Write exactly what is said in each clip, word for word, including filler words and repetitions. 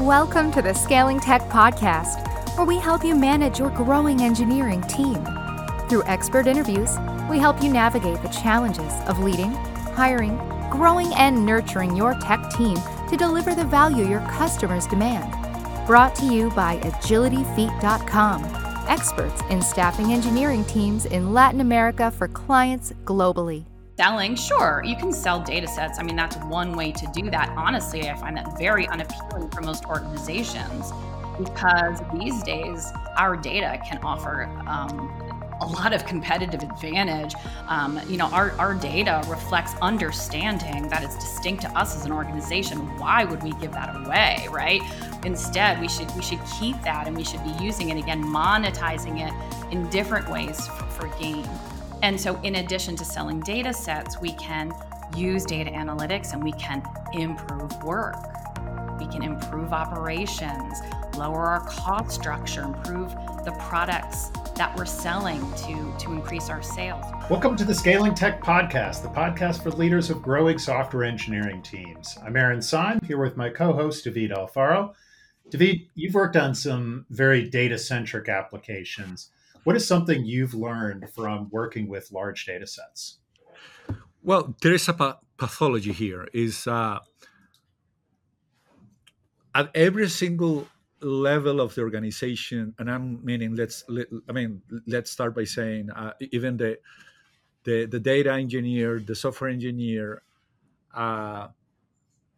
Welcome to the Scaling Tech Podcast, where we help you manage your growing engineering team. Through expert interviews, we help you navigate the challenges of leading, hiring, growing, and nurturing your tech team to deliver the value your customers demand. Brought to you by Agility Feet dot com, experts in staffing engineering teams in Latin America for clients globally. Selling, sure, you can sell data sets. I mean, that's one way to do that. Honestly, I find that very unappealing for most organizations because these days our data can offer um, a lot of competitive advantage. Um, you know, our, our data reflects understanding that it's distinct to us as an organization. Why would we give that away, right? Instead, we should we should keep that, and we should be using it again, monetizing it in different ways for, for gain. And so in addition to selling data sets, we can use data analytics and we can improve work. We can improve operations, lower our cost structure, improve the products that we're selling to, to increase our sales. Welcome to the Scaling Tech Podcast, the podcast for leaders of growing software engineering teams. I'm Aaron Sein, here with my co-host, Daveed Alfaro. Daveed, you've worked on some very data-centric applications. What is something you've learned from working with large data sets? Well, there is a pa- pathology here. Is uh, at every single level of the organization, and I'm meaning let's. Let, I mean, let's start by saying uh, even the, the the data engineer, the software engineer, uh,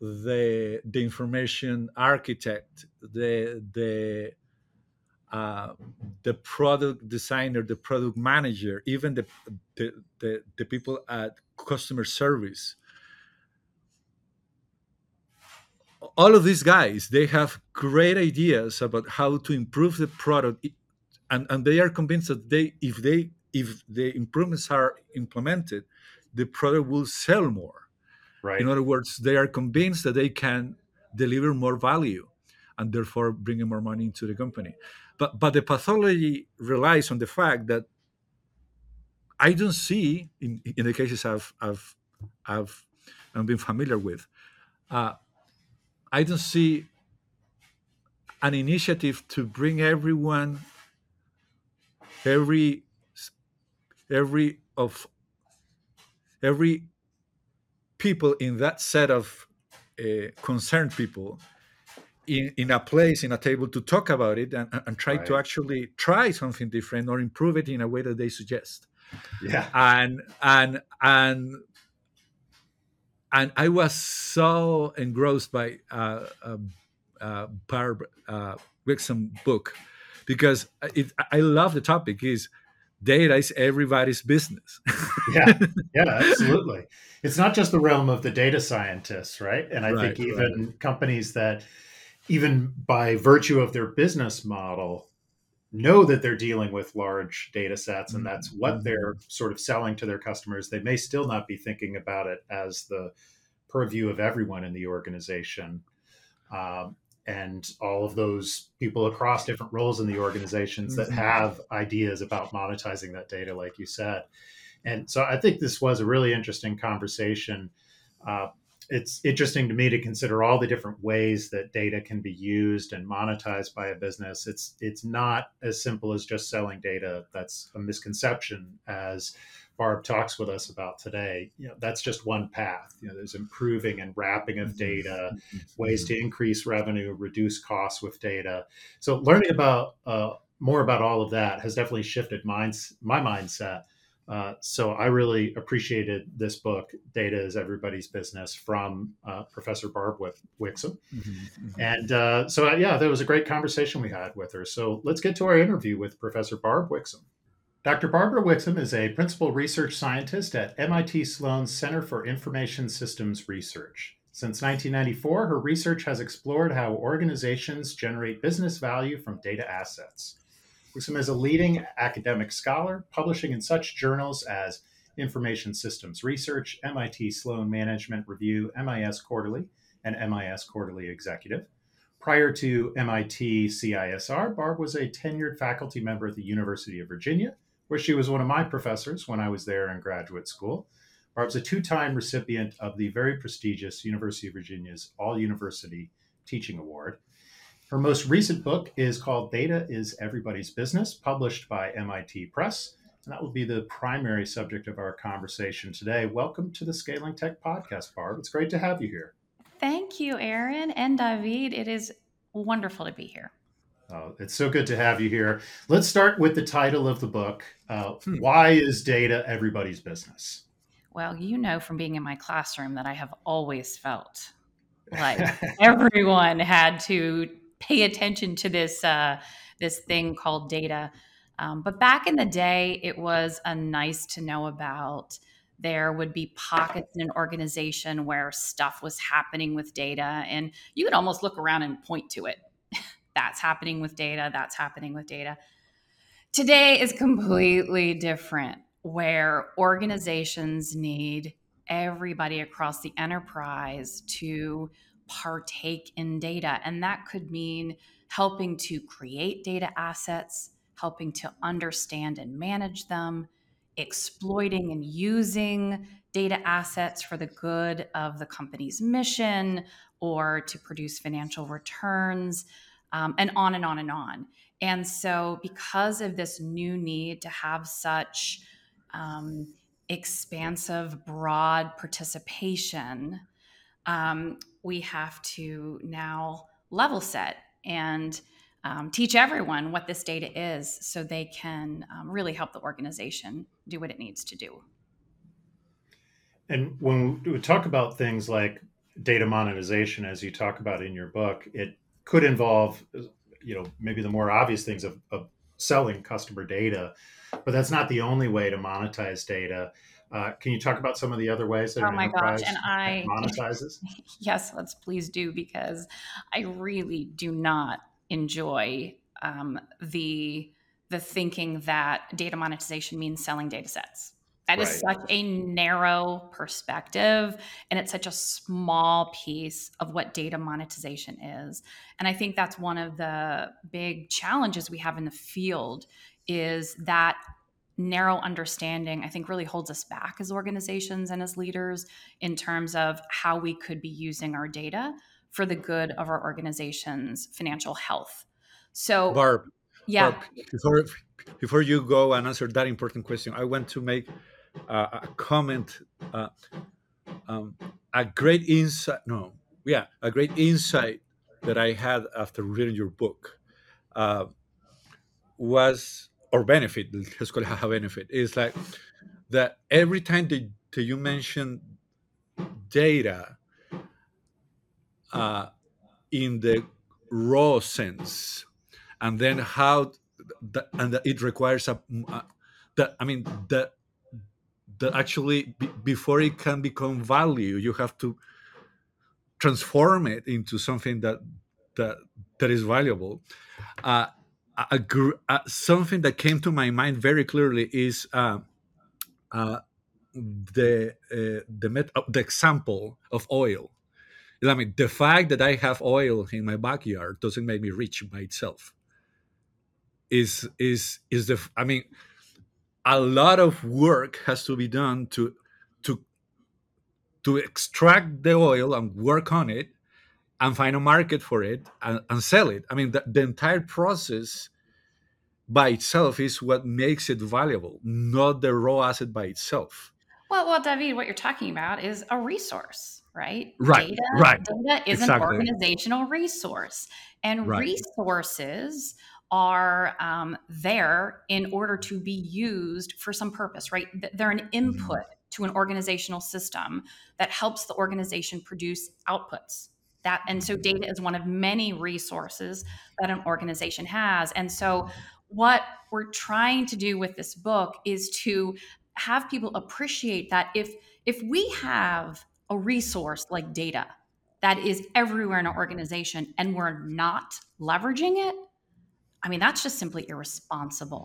the the information architect, the the. Uh, the product designer, the product manager, even the, the the the people at customer service. All of these guys, they have great ideas about how to improve the product, and, and they are convinced that they, if they, if the improvements are implemented, the product will sell more. Right. In other words, they are convinced that they can deliver more value, and therefore bringing more money into the company. But but the pathology relies on the fact that I don't see, in, in the cases I've, I've, I've, I've been familiar with, uh, I don't see an initiative to bring everyone, every every of every people in that set of uh, concerned people In, in a place, in a table to talk about it and, and try right. to actually try something different or improve it in a way that they suggest. Yeah. And and and and I was so engrossed by uh, uh, uh, Barbara uh, Wixom book because it, I love the topic is data is everybody's business. yeah, yeah, absolutely. It's not just the realm of the data scientists, right? And I right, think even right. companies that even by virtue of their business model, know that they're dealing with large data sets and that's what they're sort of selling to their customers. They may still not be thinking about it as the purview of everyone in the organization. Um, and all of those people across different roles in the organizations that have ideas about monetizing that data, like you said. And so I think this was a really interesting conversation. Uh, It's interesting to me to consider all the different ways that data can be used and monetized by a business. It's it's not as simple as just selling data. That's a misconception, as Barb talks with us about today. You know, that's just one path. You know, there's improving and wrapping of data, ways to increase revenue, reduce costs with data. So learning about uh, more about all of that has definitely shifted my, my mindset. Uh, so I really appreciated this book, Data is Everybody's Business, from uh, Professor Barb Wixom. Mm-hmm, mm-hmm. And uh, so, uh, yeah, that was a great conversation we had with her. So let's get to our interview with Professor Barb Wixom. Doctor Barbara Wixom is a principal research scientist at M I T Sloan's Center for Information Systems Research. Since nineteen ninety-four, her research has explored how organizations generate business value from data assets. Wixom is a leading academic scholar, publishing in such journals as Information Systems Research, M I T Sloan Management Review, M I S Quarterly, and M I S Quarterly Executive. Prior to M I T C I S R, Barb was a tenured faculty member at the University of Virginia, where she was one of my professors when I was there in graduate school. Barb's a two-time recipient of the very prestigious University of Virginia's All University Teaching Award. Her most recent book is called Data is Everybody's Business, published by M I T Press. And that will be the primary subject of our conversation today. Welcome to the Scaling Tech Podcast, Barb. It's great to have you here. Thank you, Aaron and David. It is wonderful to be here. Oh, it's so good to have you here. Let's start with the title of the book. Uh, hmm. Why is data everybody's business? Well, you know from being in my classroom that I have always felt like everyone had to pay attention to this uh, this thing called data. Um, but back in the day, it was a nice to know about. There would be pockets in an organization where stuff was happening with data, and you could almost look around and point to it. That's happening with data. That's happening with data. Today is completely different, where organizations need everybody across the enterprise to partake in data. And that could mean helping to create data assets, helping to understand and manage them, exploiting and using data assets for the good of the company's mission or to produce financial returns. Um, and on and on and on. And so because of this new need to have such um, expansive, broad participation, um, we have to now level set and um, teach everyone what this data is so they can um, really help the organization do what it needs to do. And when we talk about things like data monetization, as you talk about in your book, it could involve, you know, maybe the more obvious things of, of selling customer data, but that's not the only way to monetize data. Uh, can you talk about some of the other ways that oh my gosh, and I monetizes? Yes, let's please do, because I really do not enjoy um, the the thinking that data monetization means selling data sets. That is such a narrow perspective, and it's such a small piece of what data monetization is. And I think that's one of the big challenges we have in the field, is that narrow understanding, I think, really holds us back as organizations and as leaders in terms of how we could be using our data for the good of our organization's financial health. So, Barb, yeah. Barb, before, before you go and answer that important question, I want to make Uh, a comment, uh, um, a great insight, no, yeah, a great insight that I had after reading your book uh, was, or benefit, let's call it a benefit, is like that every time that you mention data uh, in the raw sense, and then how, the, and the, it requires a, uh, the, I mean, the that actually b- before it can become value, you have to transform it into something that that, that is valuable. Uh, a, a, something that came to my mind very clearly is uh, uh, the uh, the, met- uh, the example of oil. I mean, the fact that I have oil in my backyard doesn't make me rich by itself. Is is is the I mean. A lot of work has to be done to to to extract the oil and work on it and find a market for it and, and sell it. I mean, the, the entire process by itself is what makes it valuable, not the raw asset by itself. Well, well, David, what you're talking about is a resource, right? Right, data, right. Data is exactly. An organizational resource, and right. resources are um, there in order to be used for some purpose, right? They're an input to an organizational system that helps the organization produce outputs. That, and so data is one of many resources that an organization has. And so what we're trying to do with this book is to have people appreciate that if if we have a resource like data that is everywhere in our organization and we're not leveraging it, I mean, that's just simply irresponsible.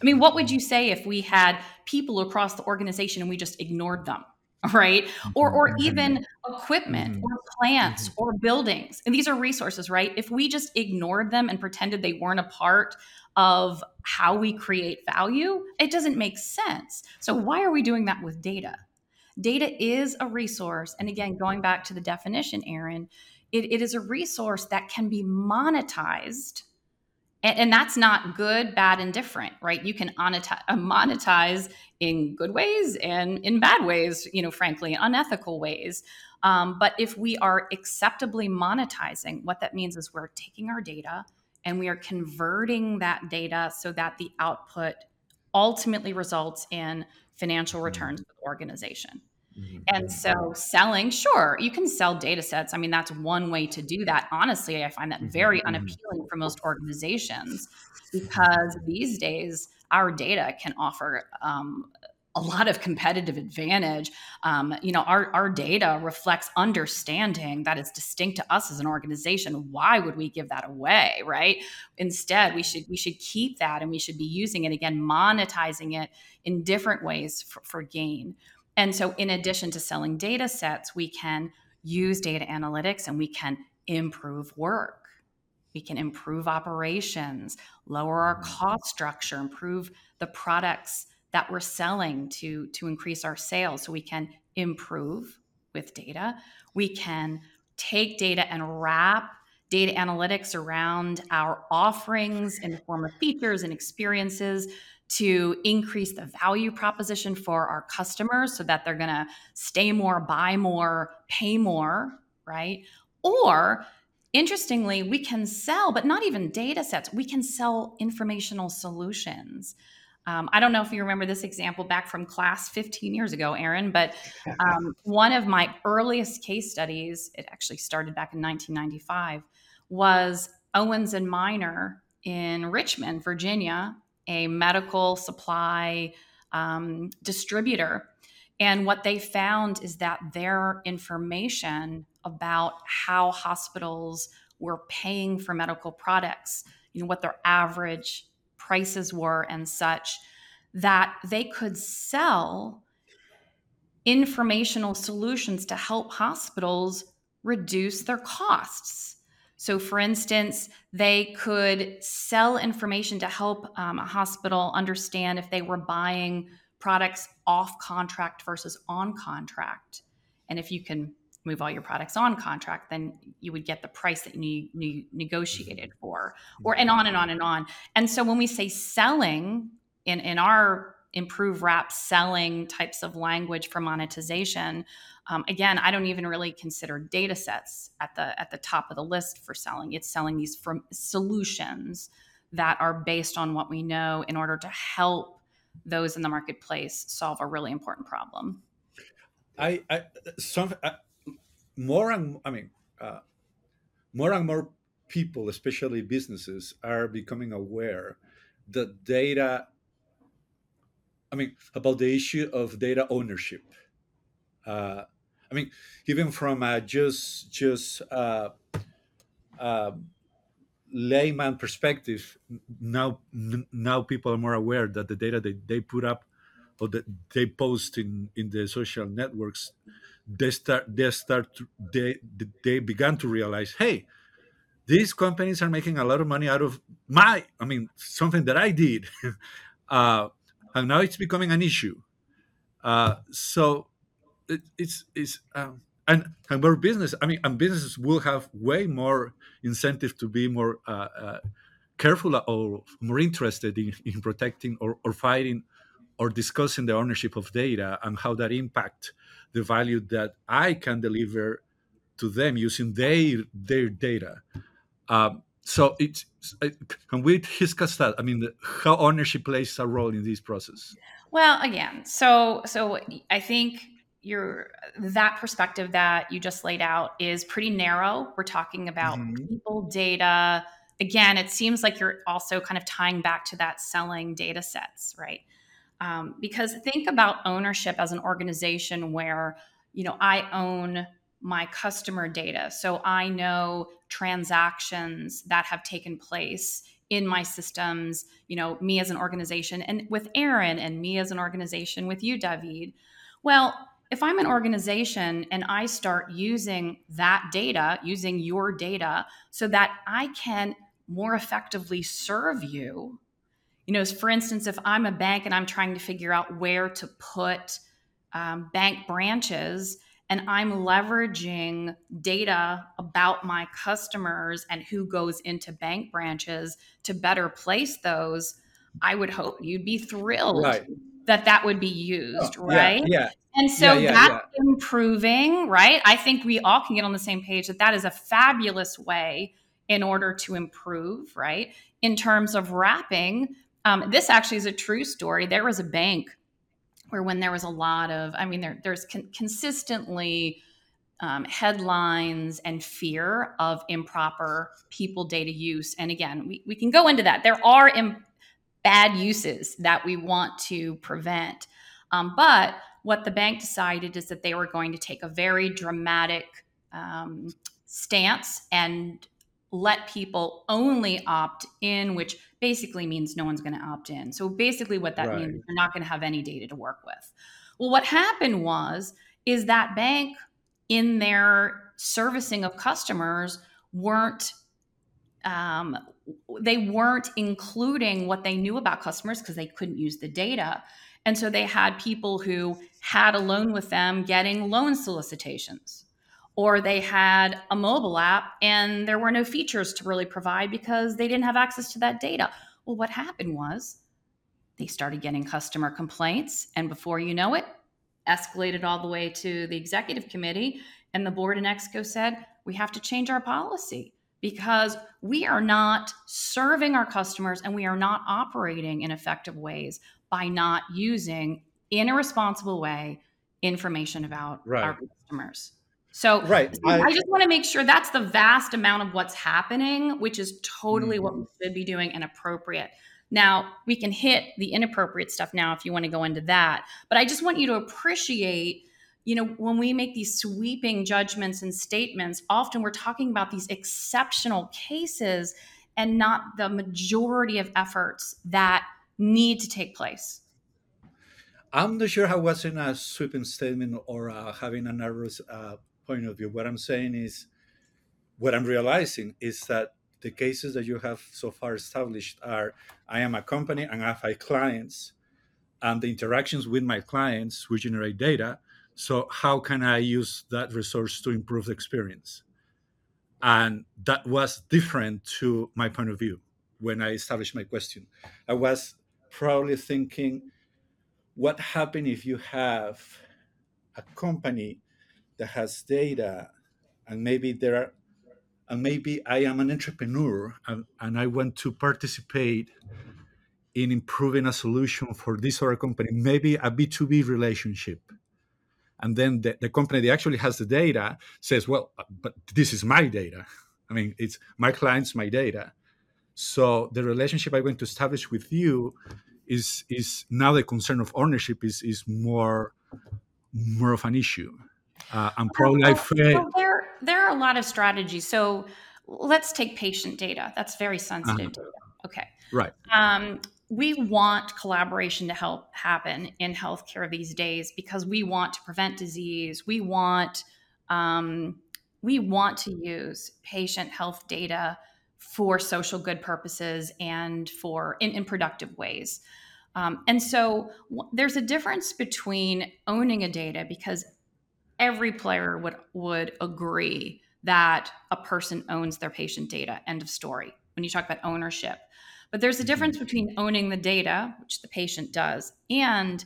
I mean, what would you say if we had people across the organization and we just ignored them, right? Or or even equipment mm-hmm. or plants mm-hmm. or buildings. And these are resources, right? If we just ignored them and pretended they weren't a part of how we create value, it doesn't make sense. So why are we doing that with data? Data is a resource. And again, going back to the definition, Aaron, It, it is a resource that can be monetized. And, and that's not good, bad, and different, right? You can monetize in good ways and in bad ways, you know, frankly, unethical ways. Um, but if we are acceptably monetizing, what that means is we're taking our data and we are converting that data so that the output ultimately results in financial returns for the organization. And so selling, sure, you can sell data sets. I mean, that's one way to do that. Honestly, I find that very unappealing for most organizations because these days our data can offer um, a lot of competitive advantage. Um, you know, our, our data reflects understanding that is distinct to us as an organization. Why would we give that away, right? Instead, we should we should keep that and we should be using it, again, monetizing it in different ways for, for gain. And so in addition to selling data sets, we can use data analytics and we can improve work. We can improve operations, lower our cost structure, improve the products that we're selling to, to increase our sales. So we can improve with data. We can take data and wrap data analytics around our offerings in the form of features and experiences to increase the value proposition for our customers so that they're going to stay more, buy more, pay more, right? Or interestingly, we can sell, but not even data sets. We can sell informational solutions. Um, I don't know if you remember this example back from class fifteen years ago, Aaron, but um, one of my earliest case studies, it actually started back in nineteen ninety-five, was Owens and Minor in Richmond, Virginia, a medical supply um, distributor. And what they found is that their information about how hospitals were paying for medical products, you know, what their average prices were and such, that they could sell informational solutions to help hospitals reduce their costs. So for instance, they could sell information to help um, a hospital understand if they were buying products off contract versus on contract. And if you can move all your products on contract, then you would get the price that you, you negotiated for, or and on and on and on. And so when we say selling in, in our improve wrap selling types of language for monetization. Um, again, I don't even really consider data sets at the at the top of the list for selling. It's selling these from solutions that are based on what we know in order to help those in the marketplace solve a really important problem. I, I some I, more and I mean uh, more and more people, especially businesses, are becoming aware that data. I mean, about the issue of data ownership. Uh, I mean, even from a just just uh, uh, layman perspective, now now people are more aware that the data that they put up or that they post in, in the social networks, they start they start to, they they began to realize, hey, these companies are making a lot of money out of my, I mean, something that I did. uh, And now it's becoming an issue. Uh, so it, it's it's um, and and more business. I mean, and businesses will have way more incentive to be more uh, uh, careful or more interested in, in protecting or, or fighting or discussing the ownership of data and how that impacts the value that I can deliver to them using their their data. Um, So it's, can we discuss that? I mean, how ownership plays a role in this process? Well, again, so so I think your that perspective that you just laid out is pretty narrow. We're talking about mm-hmm. people, data. Again, it seems like you're also kind of tying back to that selling data sets, right? Um, because think about ownership as an organization where, you know, I own my customer data. So I know transactions that have taken place in my systems, you know, me as an organization and with Aaron and me as an organization with you, David. Well, if I'm an organization and I start using that data, using your data so that I can more effectively serve you, you know, for instance, if I'm a bank and I'm trying to figure out where to put um, bank branches and I'm leveraging data about my customers and who goes into bank branches to better place those, I would hope you'd be thrilled right. that that would be used, oh, right? Yeah, yeah. And so yeah, yeah, that's yeah. improving, right? I think we all can get on the same page that that is a fabulous way in order to improve, right? In terms of wrapping, um, this actually is a true story. There was a bank where when there was a lot of, I mean, there, there's con- consistently um, headlines and fear of improper people data use. And again, we, we can go into that. There are imp- bad uses that we want to prevent. Um, but what the bank decided is that they were going to take a very dramatic um, stance and let people only opt in, which basically means no one's going to opt in. So basically what that right. means is they're not going to have any data to work with. Well, what happened was, is that bank in their servicing of customers weren't, um, they weren't including what they knew about customers because they couldn't use the data. And so they had people who had a loan with them getting loan solicitations, or they had a mobile app and there were no features to really provide because they didn't have access to that data. Well, what happened was they started getting customer complaints, and before you know it, escalated all the way to the executive committee, and the board in ExCo said, we have to change our policy because we are not serving our customers and we are not operating in effective ways by not using, in a responsible way, information about right. our customers. So, right. so I, I just want to make sure that's the vast amount of what's happening, which is totally mm-hmm. what we should be doing and appropriate. Now, we can hit the inappropriate stuff now if you want to go into that. But I just want you to appreciate, you know, when we make these sweeping judgments and statements, often we're talking about these exceptional cases and not the majority of efforts that need to take place. I'm not sure how was in a sweeping statement or uh, having a nervous uh, point of view. What I'm saying is, what I'm realizing is that the cases that you have so far established are, I am a company and I have my clients, and the interactions with my clients will generate data. So how can I use that resource to improve the experience? And that was different to my point of view when I established my question. I was probably thinking, what happens if you have a company that has data, and maybe there are, and maybe I am an entrepreneur and, and I want to participate in improving a solution for this or a company, maybe a B two B relationship. And then the, the company that actually has the data says, well, but this is my data. I mean, it's my clients, my data. So the relationship I'm going to establish with you is is now the concern of ownership is is more more of an issue. Uh, and probably well, I feel well, there there are a lot of strategies. So let's take patient data. That's very sensitive uh-huh. data. Okay. Right. Um, we want collaboration to help happen in healthcare these days because we want to prevent disease. We want um, we want to use patient health data for social good purposes and for in, in productive ways. Um, and so w- there's a difference between owning a data, because every player would, would agree that a person owns their patient data, end of story, when you talk about ownership. But there's a difference between owning the data, which the patient does, and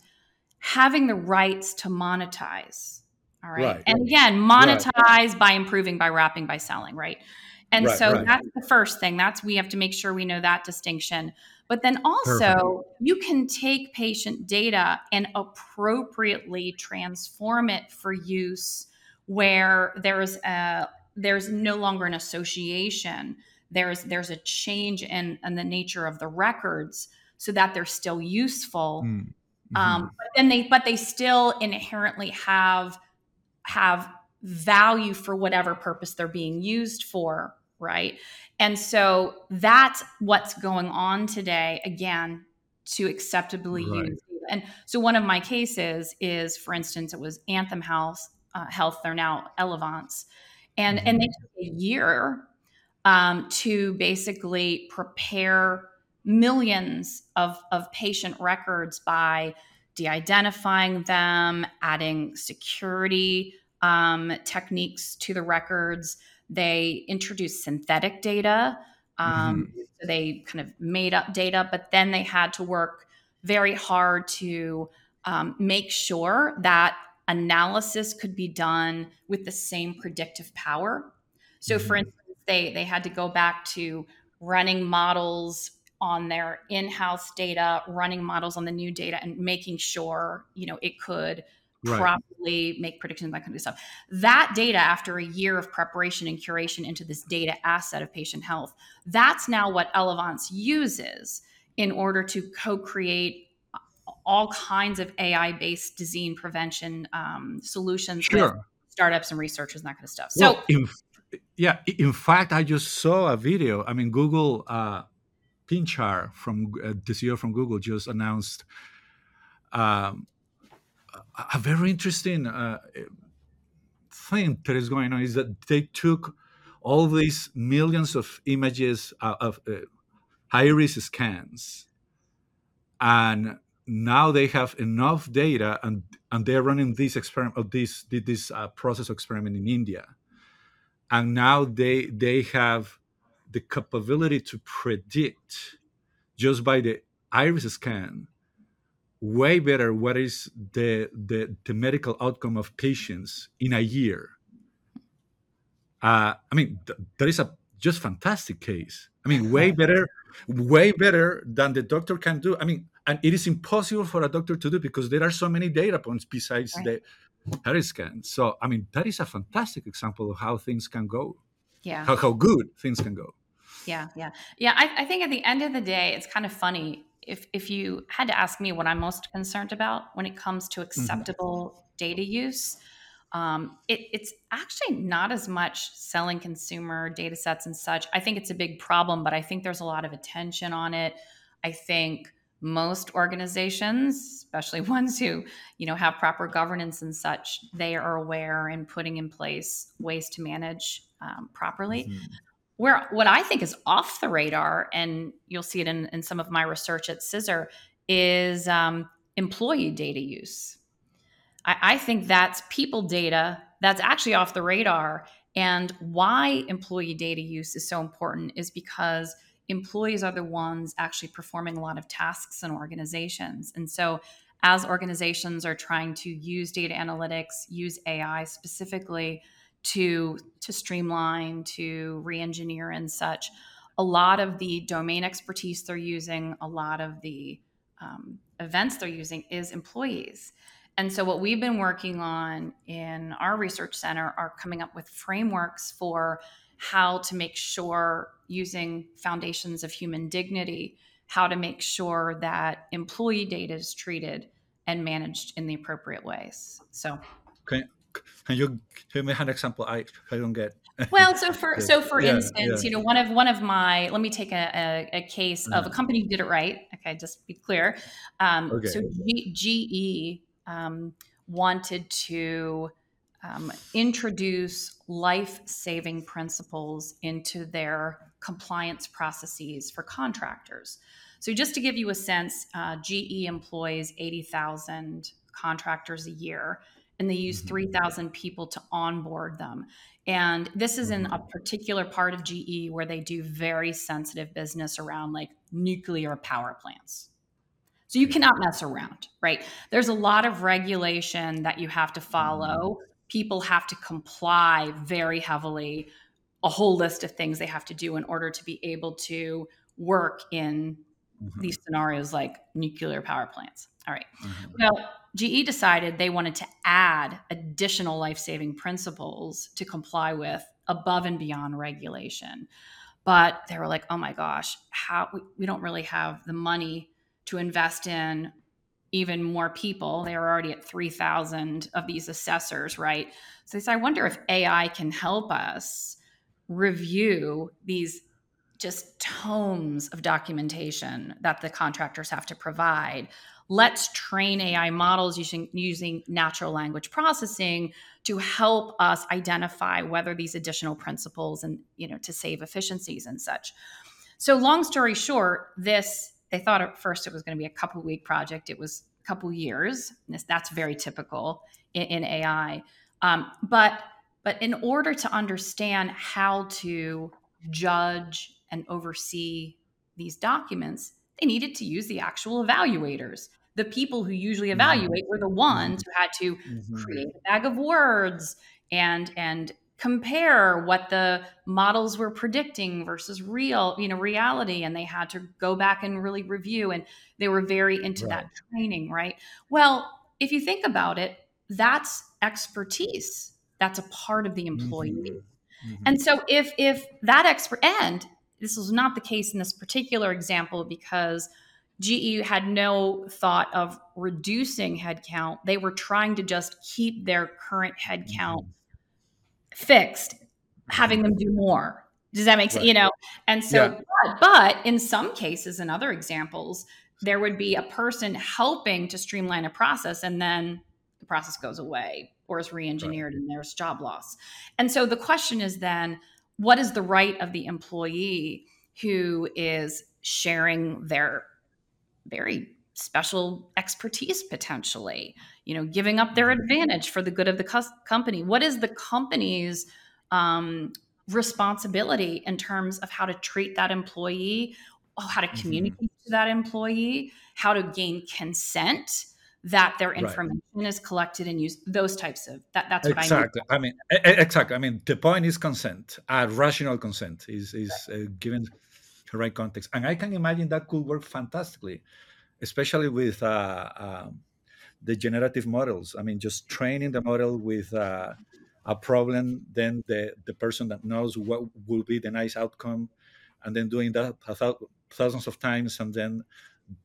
having the rights to monetize, all right? right. And again, monetize right. by improving, by wrapping, by selling, right? And right, so right. that's the first thing. That's we have to make sure we know that distinction. But then also Perfect. You can take patient data and appropriately transform it for use where there's a, there's no longer an association. There's there's a change in, in the nature of the records so that they're still useful. Mm-hmm. Um, but then they but they still inherently have have value for whatever purpose they're being used for. Right. And so that's what's going on today, again, to acceptably right. use. And so one of my cases is, for instance, it was Anthem Health, uh, Health, they're now Elevance. And, mm-hmm. and they took a year um, to basically prepare millions of, of patient records by de-identifying them, adding security um, techniques to the records. They introduced synthetic data. Um, mm-hmm. So they kind of made up data, but then they had to work very hard to um, make sure that analysis could be done with the same predictive power. So mm-hmm. for instance, they, they had to go back to running models on their in-house data, running models on the new data, and making sure, you know, it could right. properly make predictions, that kind of stuff. That data, after a year of preparation and curation into this data asset of patient health, that's now what Elevance uses in order to co-create all kinds of A I-based disease prevention um, solutions sure. with startups and researchers and that kind of stuff. So, well, in, yeah, in fact, I just saw a video. I mean, Google uh, Pinchar from uh, the C E O from Google just announced um, a very interesting uh, thing that is going on. Is that they took all these millions of images uh, of uh, high-risk scans, and now they have enough data, and, and they're running this experiment of this this uh, process experiment in India, and now they they have the capability to predict just by the iris scan way better what is the the, the medical outcome of patients in a year. Uh, I mean, th- that is a just fantastic case. I mean, way better, way better than the doctor can do. I mean. And it is impossible for a doctor to do because there are so many data points besides right. the hair scan. So, I mean, that is a fantastic example of how things can go. Yeah. How, how good things can go. Yeah, yeah. Yeah, I, I think at the end of the day, it's kind of funny. If if you had to ask me what I'm most concerned about when it comes to acceptable mm-hmm. data use, um, it, it's actually not as much selling consumer data sets and such. I think it's a big problem, but I think there's a lot of attention on it. I think most organizations, especially ones who, you know, have proper governance and such, they are aware and putting in place ways to manage um, properly. Mm-hmm. Where what I think is off the radar, and you'll see it in, in some of my research at C I S R, is um, employee data use. I, I think that's people data that's actually off the radar. And why employee data use is so important is because employees are the ones actually performing a lot of tasks in organizations. And so as organizations are trying to use data analytics, use A I specifically to, to streamline, to re-engineer and such, a lot of the domain expertise they're using, a lot of the um, events they're using is employees. And so what we've been working on in our research center are coming up with frameworks for how to make sure, using foundations of human dignity, how to make sure that employee data is treated and managed in the appropriate ways. So can, can you give me an example? I, I don't get. Well, so for so for yeah, instance, yeah. you know, one of one of my let me take a, a, a case of a company who did it right. Okay, just to be clear. Um, okay. So G, G E um, wanted to Um, introduce life-saving principles into their compliance processes for contractors. So just to give you a sense, uh, G E employs eighty thousand contractors a year, and they use three thousand people to onboard them. And this is in a particular part of G E where they do very sensitive business around like nuclear power plants. So you cannot mess around, right? There's a lot of regulation that you have to follow. People have to comply very heavily, a whole list of things they have to do in order to be able to work in mm-hmm. these scenarios like nuclear power plants. All right. Mm-hmm. Well, G E decided they wanted to add additional life-saving principles to comply with above and beyond regulation. But they were like, oh my gosh, how we, we don't really have the money to invest in even more people. They were already at three thousand of these assessors, right? So they said, I wonder if A I can help us review these just tomes of documentation that the contractors have to provide. Let's train A I models using, using natural language processing to help us identify whether these additional principles and, you know, to save efficiencies and such. So long story short, this They thought at first it was going to be a couple week project. It was a couple years. That's very typical in, in A I. Um, but but in order to understand how to judge and oversee these documents, they needed to use the actual evaluators. The people who usually evaluate were the ones who had to mm-hmm. create a bag of words and and compare what the models were predicting versus real, you know, reality. And they had to go back and really review. And they were very into right. that training, right? Well, if you think about it, that's expertise. That's a part of the employee. Mm-hmm. Mm-hmm. And so if if that expert, and this was not the case in this particular example because G E had no thought of reducing headcount. They were trying to just keep their current headcount fixed, having them do more. Does that make sense? Right. You know, and so, yeah. but, but in some cases and other examples, there would be a person helping to streamline a process and then the process goes away or is re-engineered right. and there's job loss. And so the question is then, what is the right of the employee who is sharing their very special expertise, potentially, you know, giving up their advantage for the good of the co- company? What is the company's um, responsibility in terms of how to treat that employee, how to communicate mm-hmm. to that employee, how to gain consent that their information right. is collected and used, those types of, that, that's what exactly. I mean. Exactly. I mean, exactly. I mean, the point is consent, uh, rational consent is, is uh, given the right context. And I can imagine that could work fantastically, especially with uh, um, the generative models. I mean, just training the model with uh, a problem, then the, the person that knows what will be the nice outcome, and then doing that th- thousands of times, and then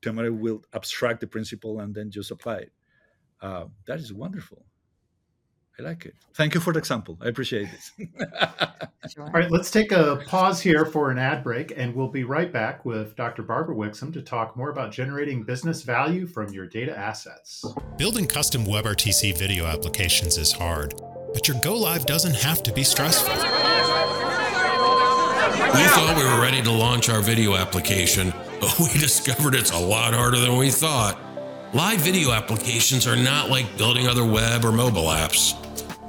the model will abstract the principle and then just apply it. Uh, that is wonderful. I like it. Thank you for the example. I appreciate it. All right, let's take a pause here for an ad break, and we'll be right back with Doctor Barbara Wixom to talk more about generating business value from your data assets. Building custom WebRTC video applications is hard, but your go live doesn't have to be stressful. We thought we were ready to launch our video application, but we discovered it's a lot harder than we thought. Live video applications are not like building other web or mobile apps.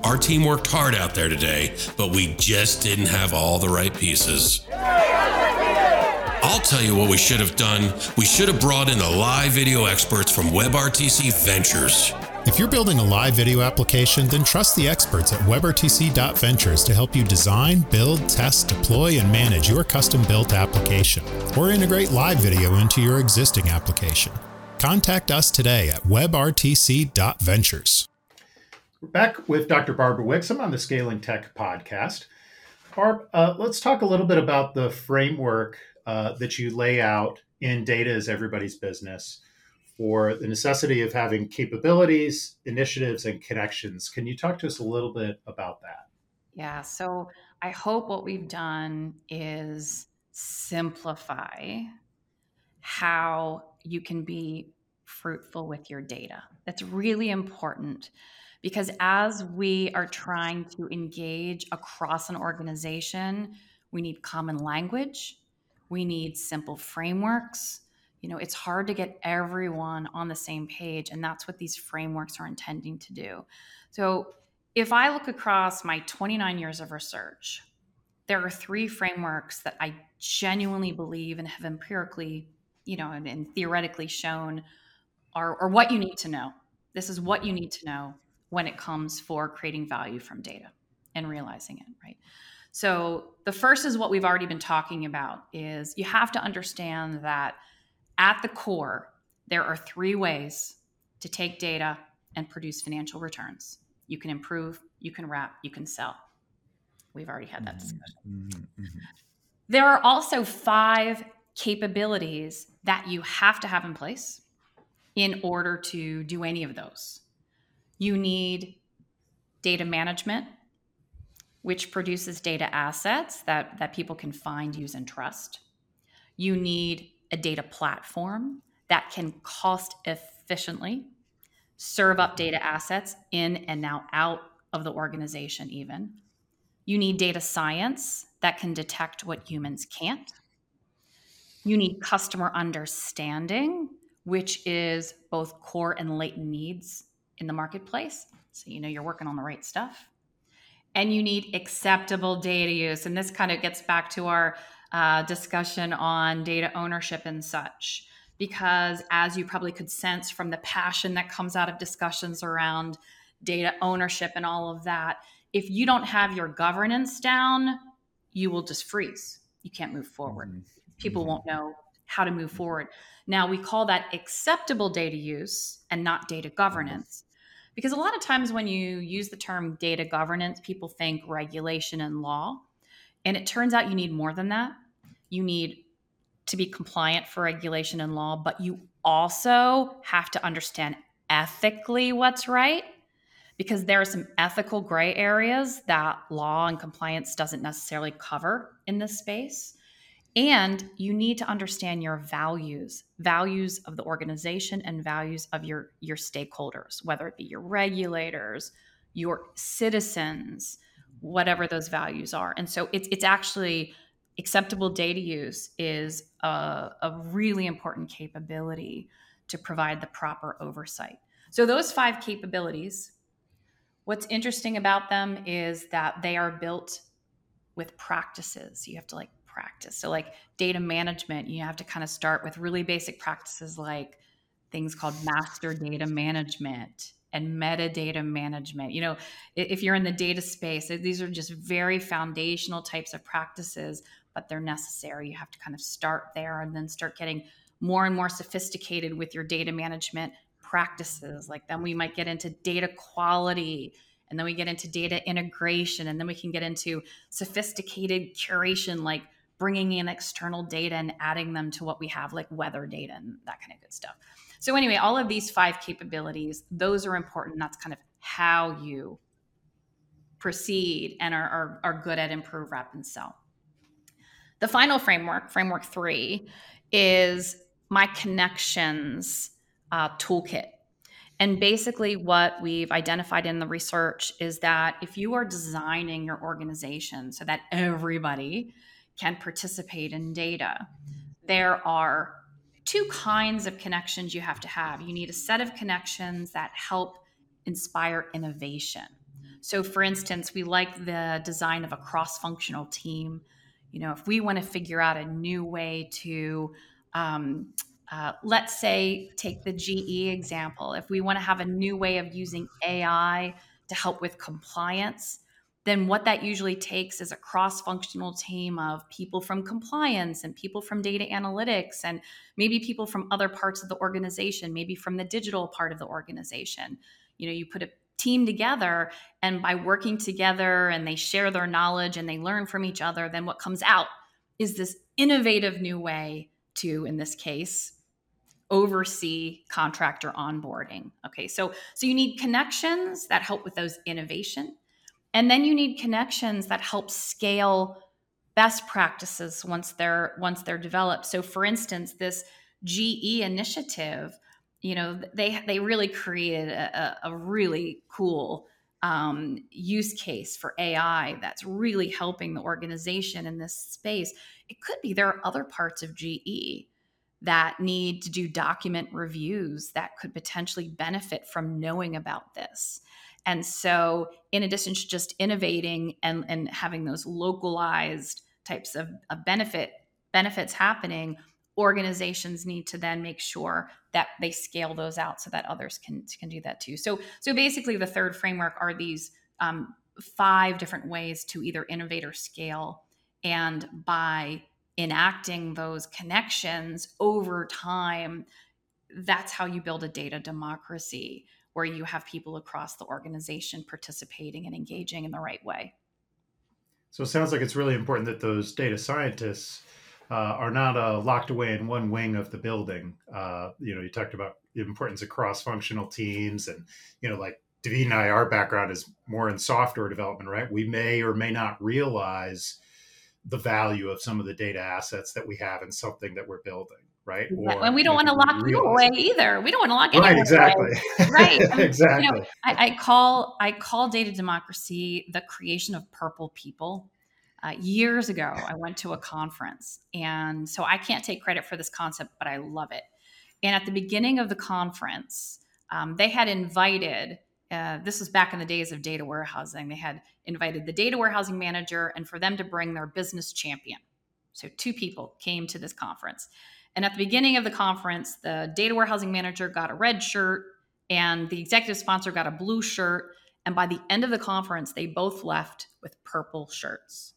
Our team worked hard out there today, but we just didn't have all the right pieces. I'll tell you what we should have done. We should have brought in the live video experts from WebRTC.Ventures. If you're building a live video application, then trust the experts at WebRTC.Ventures to help you design, build, test, deploy, and manage your custom-built application, or integrate live video into your existing application. Contact us today at WebRTC.Ventures. We're back with Doctor Barbara Wixom on the Scaling Tech Podcast. Barb, uh, let's talk a little bit about the framework uh, that you lay out in Data is Everybody's Business for the necessity of having capabilities, initiatives, and connections. Can you talk to us a little bit about that? Yeah, so I hope what we've done is simplify how you can be fruitful with your data. That's really important. Because as we are trying to engage across an organization, we need common language, we need simple frameworks. You know, it's hard to get everyone on the same page, and that's what these frameworks are intending to do. So if I look across my twenty-nine years of research, there are three frameworks that I genuinely believe and have empirically, you know, and, and theoretically shown are, are what you need to know. This is what you need to know when it comes for creating value from data and realizing it, right? So the first is what we've already been talking about, is you have to understand that at the core, there are three ways to take data and produce financial returns. You can improve, you can wrap, you can sell. We've already had that discussion. Mm-hmm. There are also five capabilities that you have to have in place in order to do any of those. You need data management, which produces data assets that, that people can find, use, and trust. You need a data platform that can cost efficiently serve up data assets in and now out of the organization even. You need data science that can detect what humans can't. You need customer understanding, which is both core and latent needs in the marketplace, so you know you're working on the right stuff. And you need acceptable data use. And this kind of gets back to our uh, discussion on data ownership and such, because as you probably could sense from the passion that comes out of discussions around data ownership and all of that, if you don't have your governance down, you will just freeze. You can't move forward. People won't know how to move forward. Now, we call that acceptable data use and not data governance. Because a lot of times when you use the term data governance, people think regulation and law. And it turns out you need more than that. You need to be compliant for regulation and law, but you also have to understand ethically what's right, because there are some ethical gray areas that law and compliance doesn't necessarily cover in this space. And you need to understand your values, values of the organization and values of your, your stakeholders, whether it be your regulators, your citizens, whatever those values are. And so it's it's actually acceptable data use is a, a really important capability to provide the proper oversight. So those five capabilities, what's interesting about them is that they are built with practices. You have to like practice. So like data management, you have to kind of start with really basic practices like things called master data management and metadata management. You know, if you're in the data space, these are just very foundational types of practices, but they're necessary. You have to kind of start there and then start getting more and more sophisticated with your data management practices. Like then we might get into data quality, and then we get into data integration, and then we can get into sophisticated curation, like bringing in external data and adding them to what we have, like weather data and that kind of good stuff. So anyway, all of these five capabilities, those are important. That's kind of how you proceed and are, are, are good at improve, wrap, and sell. The final framework, framework three, is my connections uh, toolkit. And basically what we've identified in the research is that if you are designing your organization so that everybody can participate in data, there are two kinds of connections you have to have. You need a set of connections that help inspire innovation. So for instance, we like the design of a cross-functional team. You know, if we want to figure out a new way to um, Uh, let's say, take the G E example. If we want to have a new way of using A I to help with compliance, then what that usually takes is a cross-functional team of people from compliance and people from data analytics and maybe people from other parts of the organization, maybe from the digital part of the organization. You know, you put a team together, and by working together and they share their knowledge and they learn from each other, then what comes out is this innovative new way to, in this case, oversee contractor onboarding. Okay, so so you need connections that help with those innovation. And then you need connections that help scale best practices once they're once they're developed. So for instance, this G E initiative, you know, they they really created a, a really cool um, use case for A I that's really helping the organization in this space. It could be there are other parts of G E that need to do document reviews that could potentially benefit from knowing about this. And so in addition to just innovating and, and having those localized types of, of benefit benefits happening, organizations need to then make sure that they scale those out so that others can, can do that too. So, so basically the third framework are these um, five different ways to either innovate or scale. And by enacting those connections over time, that's how you build a data democracy where you have people across the organization participating and engaging in the right way. So it sounds like it's really important that those data scientists uh, are not uh, locked away in one wing of the building. Uh, you know, you talked about the importance of cross-functional teams and, you know, like Daveed and I, our background is more in software development, right? We may or may not realize the value of some of the data assets that we have in something that we're building, right? Or and we don't want to lock people away either. We don't want to lock anyone right, exactly. away. Right. I mean, exactly. You know, I, I call I call data democracy the creation of purple people. Uh, years ago, I went to a conference, and so I can't take credit for this concept, but I love it. And at the beginning of the conference, um, they had invited Uh, this was back in the days of data warehousing. They had invited the data warehousing manager and for them to bring their business champion. So two people came to this conference. And at the beginning of the conference, the data warehousing manager got a red shirt and the executive sponsor got a blue shirt. And by the end of the conference, they both left with purple shirts.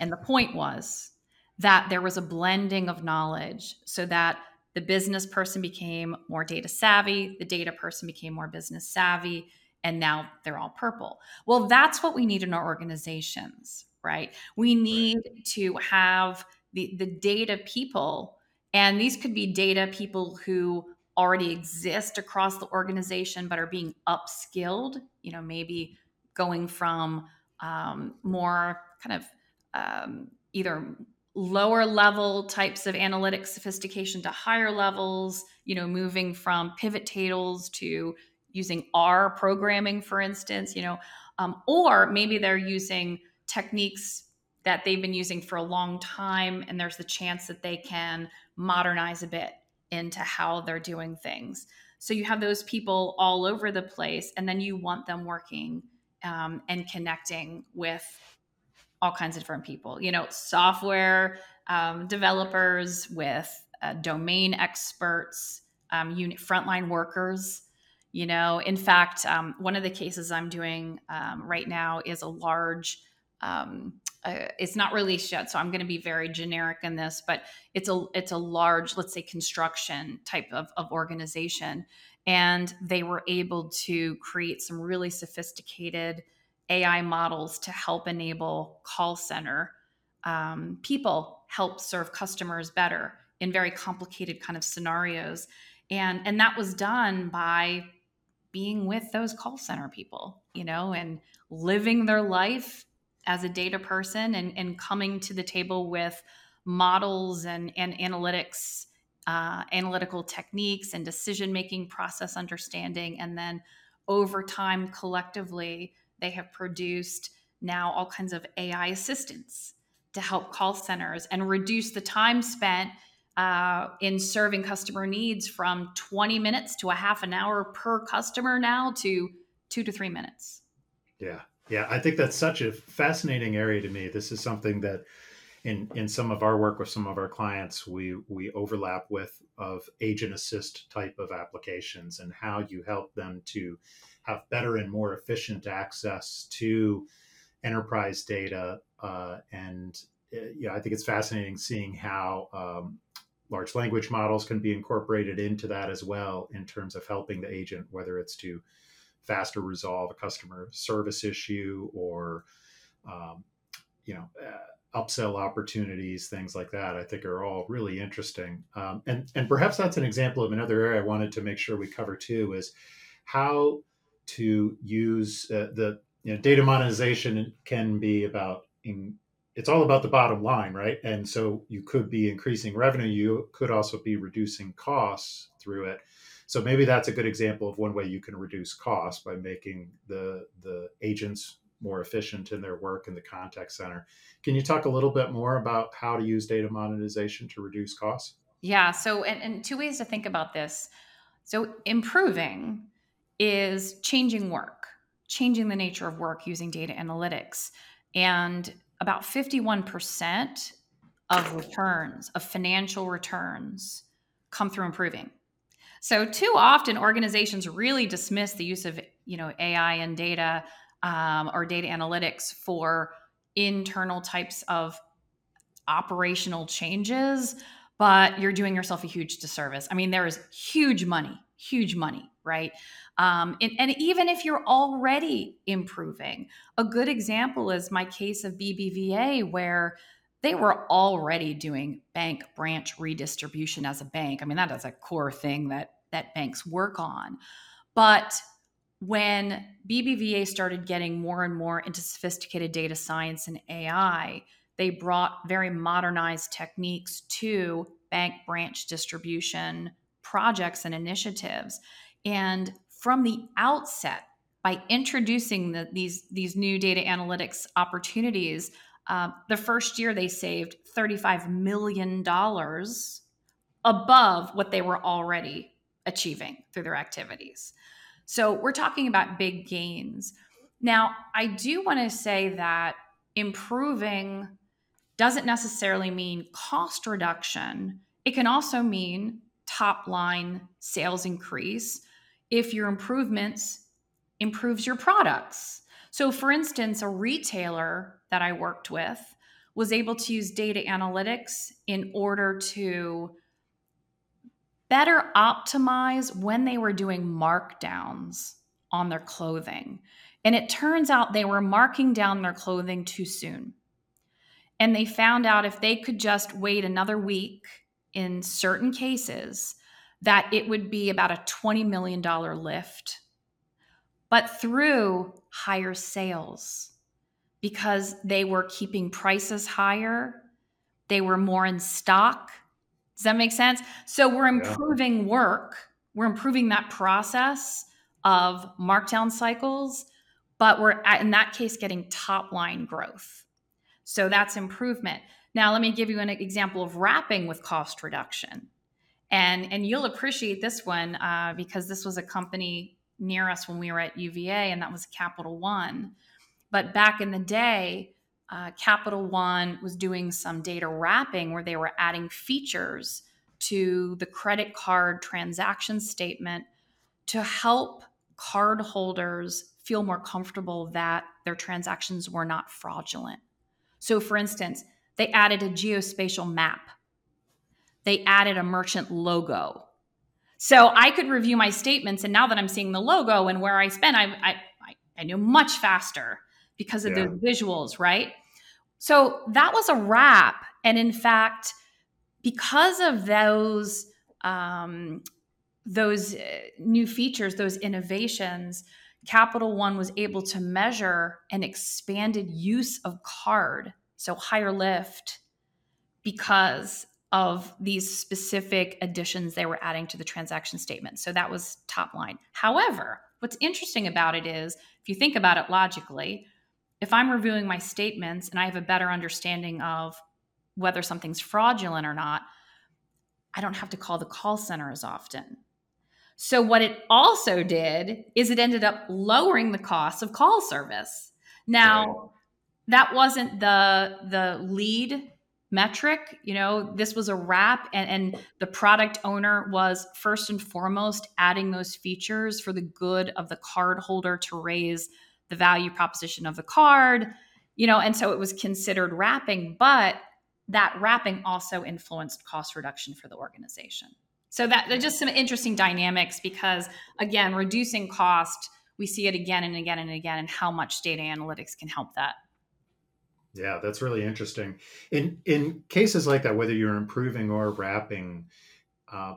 And the point was that there was a blending of knowledge so that the business person became more data savvy, the data person became more business savvy, and now they're all purple. Well, that's what we need in our organizations, right? We need right. to have the, the data people, and these could be data people who already exist across the organization but are being upskilled, you know, maybe going from um, more kind of um, either lower level types of analytic sophistication to higher levels, you know, moving from pivot tables to using R programming, for instance, you know, um, or maybe they're using techniques that they've been using for a long time, and there's the chance that they can modernize a bit into how they're doing things. So you have those people all over the place, and then you want them working um, and connecting with all kinds of different people, you know, software um, developers with uh, domain experts, um, unit, frontline workers, you know. In fact, um, one of the cases I'm doing um, right now is a large, um, uh, it's not released yet, so I'm going to be very generic in this, but it's a it's a large, let's say, construction type of, of organization. And they were able to create some really sophisticated A I models to help enable call center um, people help serve customers better in very complicated kind of scenarios. And, and that was done by being with those call center people, you know, and living their life as a data person and, and coming to the table with models and, and analytics, uh, analytical techniques and decision-making process understanding. And then over time, collectively, they have produced now all kinds of A I assistants to help call centers and reduce the time spent uh, in serving customer needs from twenty minutes to a half an hour per customer now to two to three minutes. Yeah, yeah, I think that's such a fascinating area to me. This is something that in in some of our work with some of our clients, we we overlap with of agent assist type of applications and how you help them to have better and more efficient access to enterprise data. Uh, and uh, yeah, I think it's fascinating seeing how um, large language models can be incorporated into that as well in terms of helping the agent, whether it's to faster resolve a customer service issue or, um, you know, uh, upsell opportunities, things like that, I think are all really interesting. Um, and, and perhaps that's an example of another area I wanted to make sure we cover too, is how to use uh, the you know, data monetization can be about, in, it's all about the bottom line, right? And so you could be increasing revenue, you could also be reducing costs through it. So maybe that's a good example of one way you can reduce costs by making the, the agents more efficient in their work in the contact center. Can you talk a little bit more about how to use data monetization to reduce costs? Yeah, so and, and two ways to think about this. So improving is changing work, changing the nature of work using data analytics. And about fifty-one percent of returns, of financial returns, come through improving. So too often organizations really dismiss the use of, you know, A I and data um, or data analytics for internal types of operational changes, but you're doing yourself a huge disservice. I mean, there is huge money, huge money, right? Um, and, and even if you're already improving, a good example is my case of B B V A, where they were already doing bank branch redistribution as a bank. I mean, that is a core thing that, that banks work on. But when B B V A started getting more and more into sophisticated data science and A I, they brought very modernized techniques to bank branch distribution projects and initiatives. And from the outset, by introducing the, these, these new data analytics opportunities, uh, the first year they saved thirty-five million dollars above what they were already achieving through their activities. So we're talking about big gains. Now, I do want to say that improving doesn't necessarily mean cost reduction. It can also mean top line sales increase if your improvements improves your products. So for instance, a retailer that I worked with was able to use data analytics in order to better optimize when they were doing markdowns on their clothing. And it turns out they were marking down their clothing too soon. And they found out if they could just wait another week in certain cases, that it would be about a twenty million dollars lift, but through higher sales, because they were keeping prices higher, they were more in stock. Does that make sense? So we're improving yeah. work, we're improving that process of markdown cycles, but we're at, in that case, getting top line growth. So that's improvement. Now, let me give you an example of wrapping with cost reduction. And, and you'll appreciate this one uh, because this was a company near us when we were at U V A, and that was Capital One. But back in the day, uh, Capital One was doing some data wrapping where they were adding features to the credit card transaction statement to help cardholders feel more comfortable that their transactions were not fraudulent. So for instance, they added a geospatial map. They added a merchant logo. So I could review my statements, and now that I'm seeing the logo and where I spent, I I, I knew much faster because of yeah. those visuals, right? So that was a wrap. And in fact, because of those, um, those new features, those innovations, Capital One was able to measure an expanded use of card, so higher lift, because of these specific additions they were adding to the transaction statement. So that was top line. However, what's interesting about it is, if you think about it logically, if I'm reviewing my statements and I have a better understanding of whether something's fraudulent or not, I don't have to call the call center as often. So what it also did is it ended up lowering the cost of call service. Now, right. that wasn't the, the lead metric, you know, this was a wrap, and, and the product owner was first and foremost adding those features for the good of the card holder to raise the value proposition of the card, you know, and so it was considered wrapping, but that wrapping also influenced cost reduction for the organization. So that there's just some interesting dynamics because, again, reducing cost, we see it again and again and again, and how much data analytics can help that. Yeah, that's really interesting. In in cases like that, whether you're improving or wrapping, uh,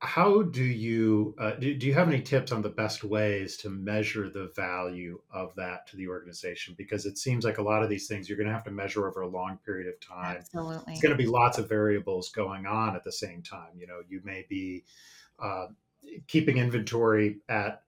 how do you uh, do, do you have any tips on the best ways to measure the value of that to the organization? Because it seems like a lot of these things you're going to have to measure over a long period of time. Absolutely. It's going to be lots of variables going on at the same time. You know, you may be uh, keeping inventory at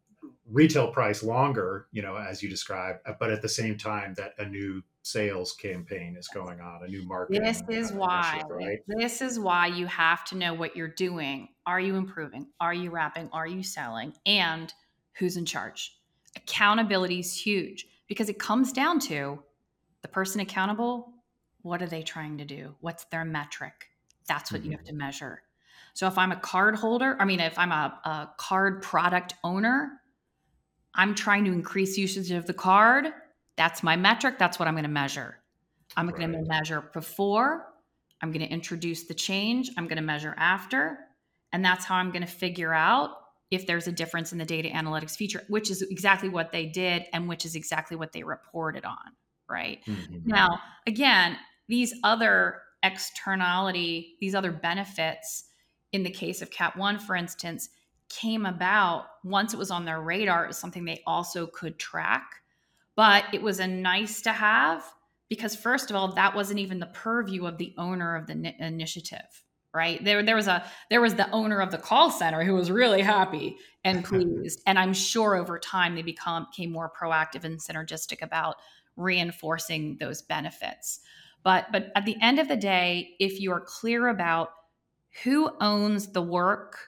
retail price longer, you know, as you described, but at the same time that a new sales campaign is going on, a new market. This is why, right? This is why you have to know what you're doing. Are you improving? Are you wrapping? Are you selling? And who's in charge? Accountability is huge because it comes down to the person accountable. What are they trying to do? What's their metric? That's what mm-hmm. you have to measure. So if I'm a card holder, I mean, if I'm a, a card product owner, I'm trying to increase usage of the card. That's my metric. That's what I'm going to measure. I'm right. going to measure before. I'm going to introduce the change. I'm going to measure after. And that's how I'm going to figure out if there's a difference in the data analytics feature, which is exactly what they did and which is exactly what they reported on, right? Mm-hmm. Now, again, these other externality, these other benefits in the case of Cap One, for instance, came about once it was on their radar. It was something they also could track. But it was a nice to have because, first of all, that wasn't even the purview of the owner of the ni- initiative, right? There, there was a there was the owner of the call center who was really happy and pleased. And I'm sure over time they become, became more proactive and synergistic about reinforcing those benefits. But but at the end of the day, if you are clear about who owns the work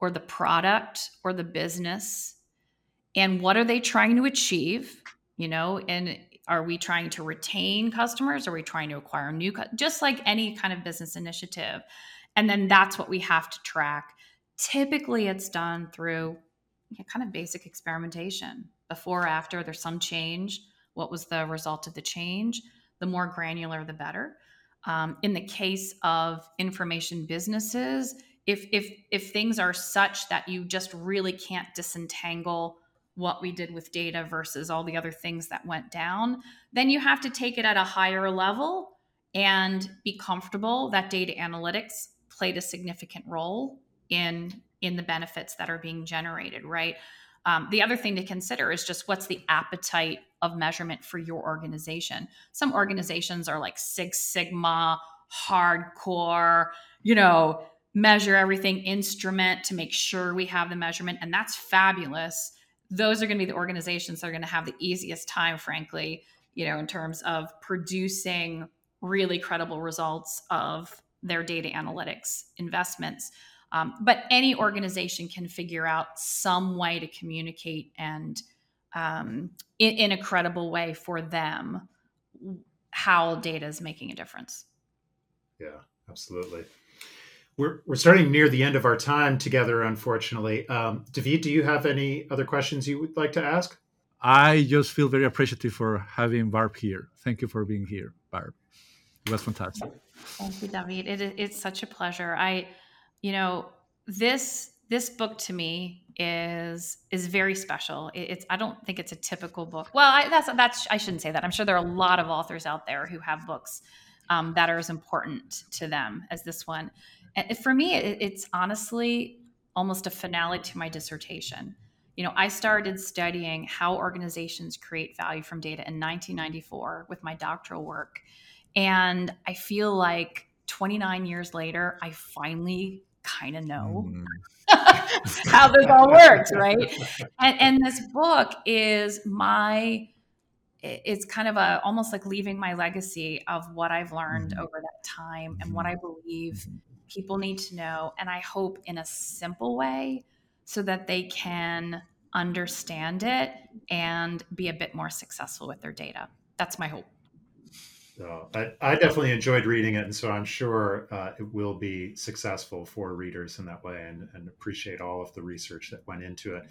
or the product or the business, and what are they trying to achieve, you know, and are we trying to retain customers? Are we trying to acquire new, just like any kind of business initiative? And then that's what we have to track. Typically it's done through you know, kind of basic experimentation. Before, after, there's some change. What was the result of the change? The more granular, the better. Um, in the case of information businesses, if if if things are such that you just really can't disentangle what we did with data versus all the other things that went down, then you have to take it at a higher level and be comfortable that data analytics played a significant role in, in the benefits that are being generated, right? Um, the other thing to consider is just what's the appetite of measurement for your organization. Some organizations are like Six Sigma, hardcore, you know, measure everything, instrument to make sure we have the measurement. And that's fabulous. Those are going to be the organizations that are going to have the easiest time, frankly, you know, in terms of producing really credible results of their data analytics investments. Um, but any organization can figure out some way to communicate and um, in, in a credible way for them how data is making a difference. Yeah, absolutely. We're we're starting near the end of our time together, unfortunately. Um, Daveed, do you have any other questions you would like to ask? I just feel very appreciative for having Barb here. Thank you for being here, Barb. It was fantastic. Thank you, Daveed. It, it's such a pleasure. I, you know, this this book to me is is very special. It, it's I don't think it's a typical book. Well, I, that's that's I shouldn't say that. I'm sure there are a lot of authors out there who have books um, that are as important to them as this one. And for me, it's honestly almost a finale to my dissertation. You know, I started studying how organizations create value from data in nineteen ninety-four with my doctoral work. And I feel like twenty-nine years later, I finally kind of know mm. how this all works, right? And, and this book is my, it's kind of a, almost like leaving my legacy of what I've learned mm. over that time and what I believe people need to know, and I hope in a simple way so that they can understand it and be a bit more successful with their data. That's my hope. So I, I definitely enjoyed reading it, and so I'm sure uh, it will be successful for readers in that way, and, and appreciate all of the research that went into it.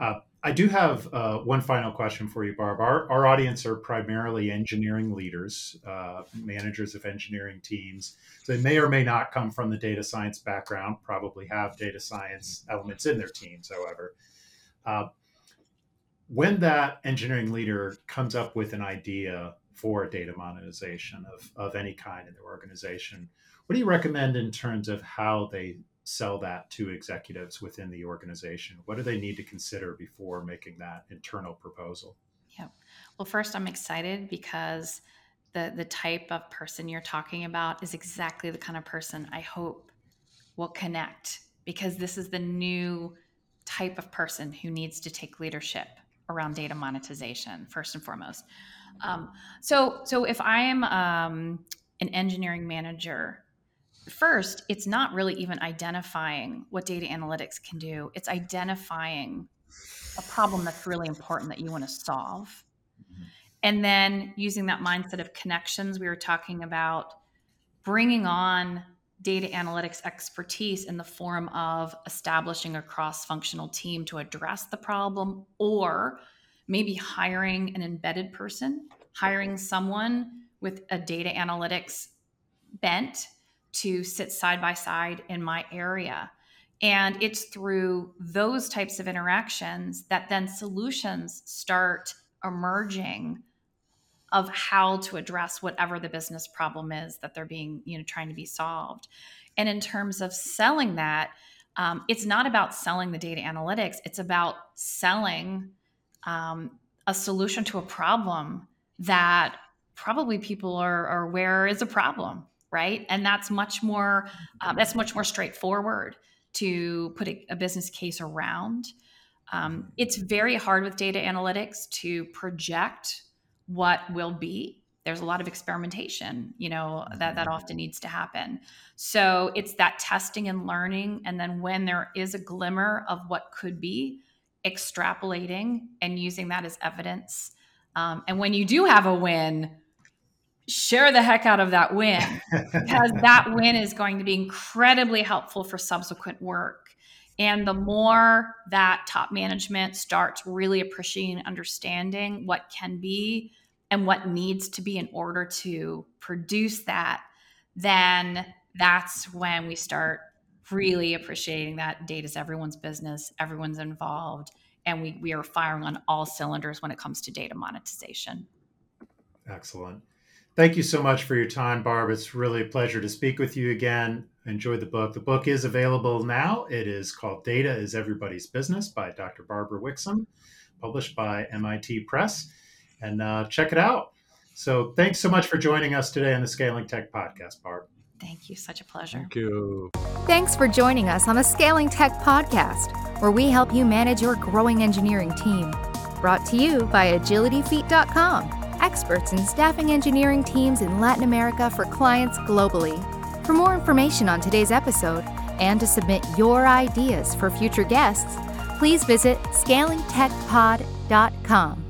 Uh, I do have uh, one final question for you, Barb. Our, our audience are primarily engineering leaders, uh, managers of engineering teams. So they may or may not come from the data science background, probably have data science elements in their teams, however. Uh, when that engineering leader comes up with an idea for data monetization of, of any kind in their organization, what do you recommend in terms of how they sell that to executives within the organization? What do they need to consider before making that internal proposal? Yeah. Well, first, I'm excited because the, the type of person you're talking about is exactly the kind of person I hope will connect, because this is the new type of person who needs to take leadership around data monetization, first and foremost. Um, so, so if I'm um, an engineering manager, first, it's not really even identifying what data analytics can do. It's identifying a problem that's really important that you want to solve. Mm-hmm. And then using that mindset of connections we were talking about, bringing on data analytics expertise in the form of establishing a cross-functional team to address the problem, or maybe hiring an embedded person, hiring someone with a data analytics bent to sit side by side in my area. And it's through those types of interactions that then solutions start emerging of how to address whatever the business problem is that they're being, you know, trying to be solved. And in terms of selling that, um, it's not about selling the data analytics. It's about selling um, a solution to a problem that probably people are, are aware is a problem. Right. And that's much more um, that's much more straightforward to put a, a business case around. Um, it's very hard with data analytics to project what will be. There's a lot of experimentation, you know, that, that often needs to happen. So it's that testing and learning. And then when there is a glimmer of what could be, extrapolating and using that as evidence. Um, and when you do have a win, share the heck out of that win, because that win is going to be incredibly helpful for subsequent work. And the more that top management starts really appreciating and understanding what can be and what needs to be in order to produce that, then that's when we start really appreciating that data is everyone's business, everyone's involved, and we we are firing on all cylinders when it comes to data monetization. Excellent. Thank you so much for your time, Barb. It's really a pleasure to speak with you again. Enjoy the book. The book is available now. It is called Data is Everybody's Business by Doctor Barbara Wixom, published by M I T Press. And uh, check it out. So thanks so much for joining us today on the Scaling Tech Podcast, Barb. Thank you. Such a pleasure. Thank you. Thanks for joining us on the Scaling Tech Podcast, where we help you manage your growing engineering team. Brought to you by agility feet dot com. Experts in staffing engineering teams in Latin America for clients globally. For more information on today's episode and to submit your ideas for future guests, please visit scaling tech pod dot com.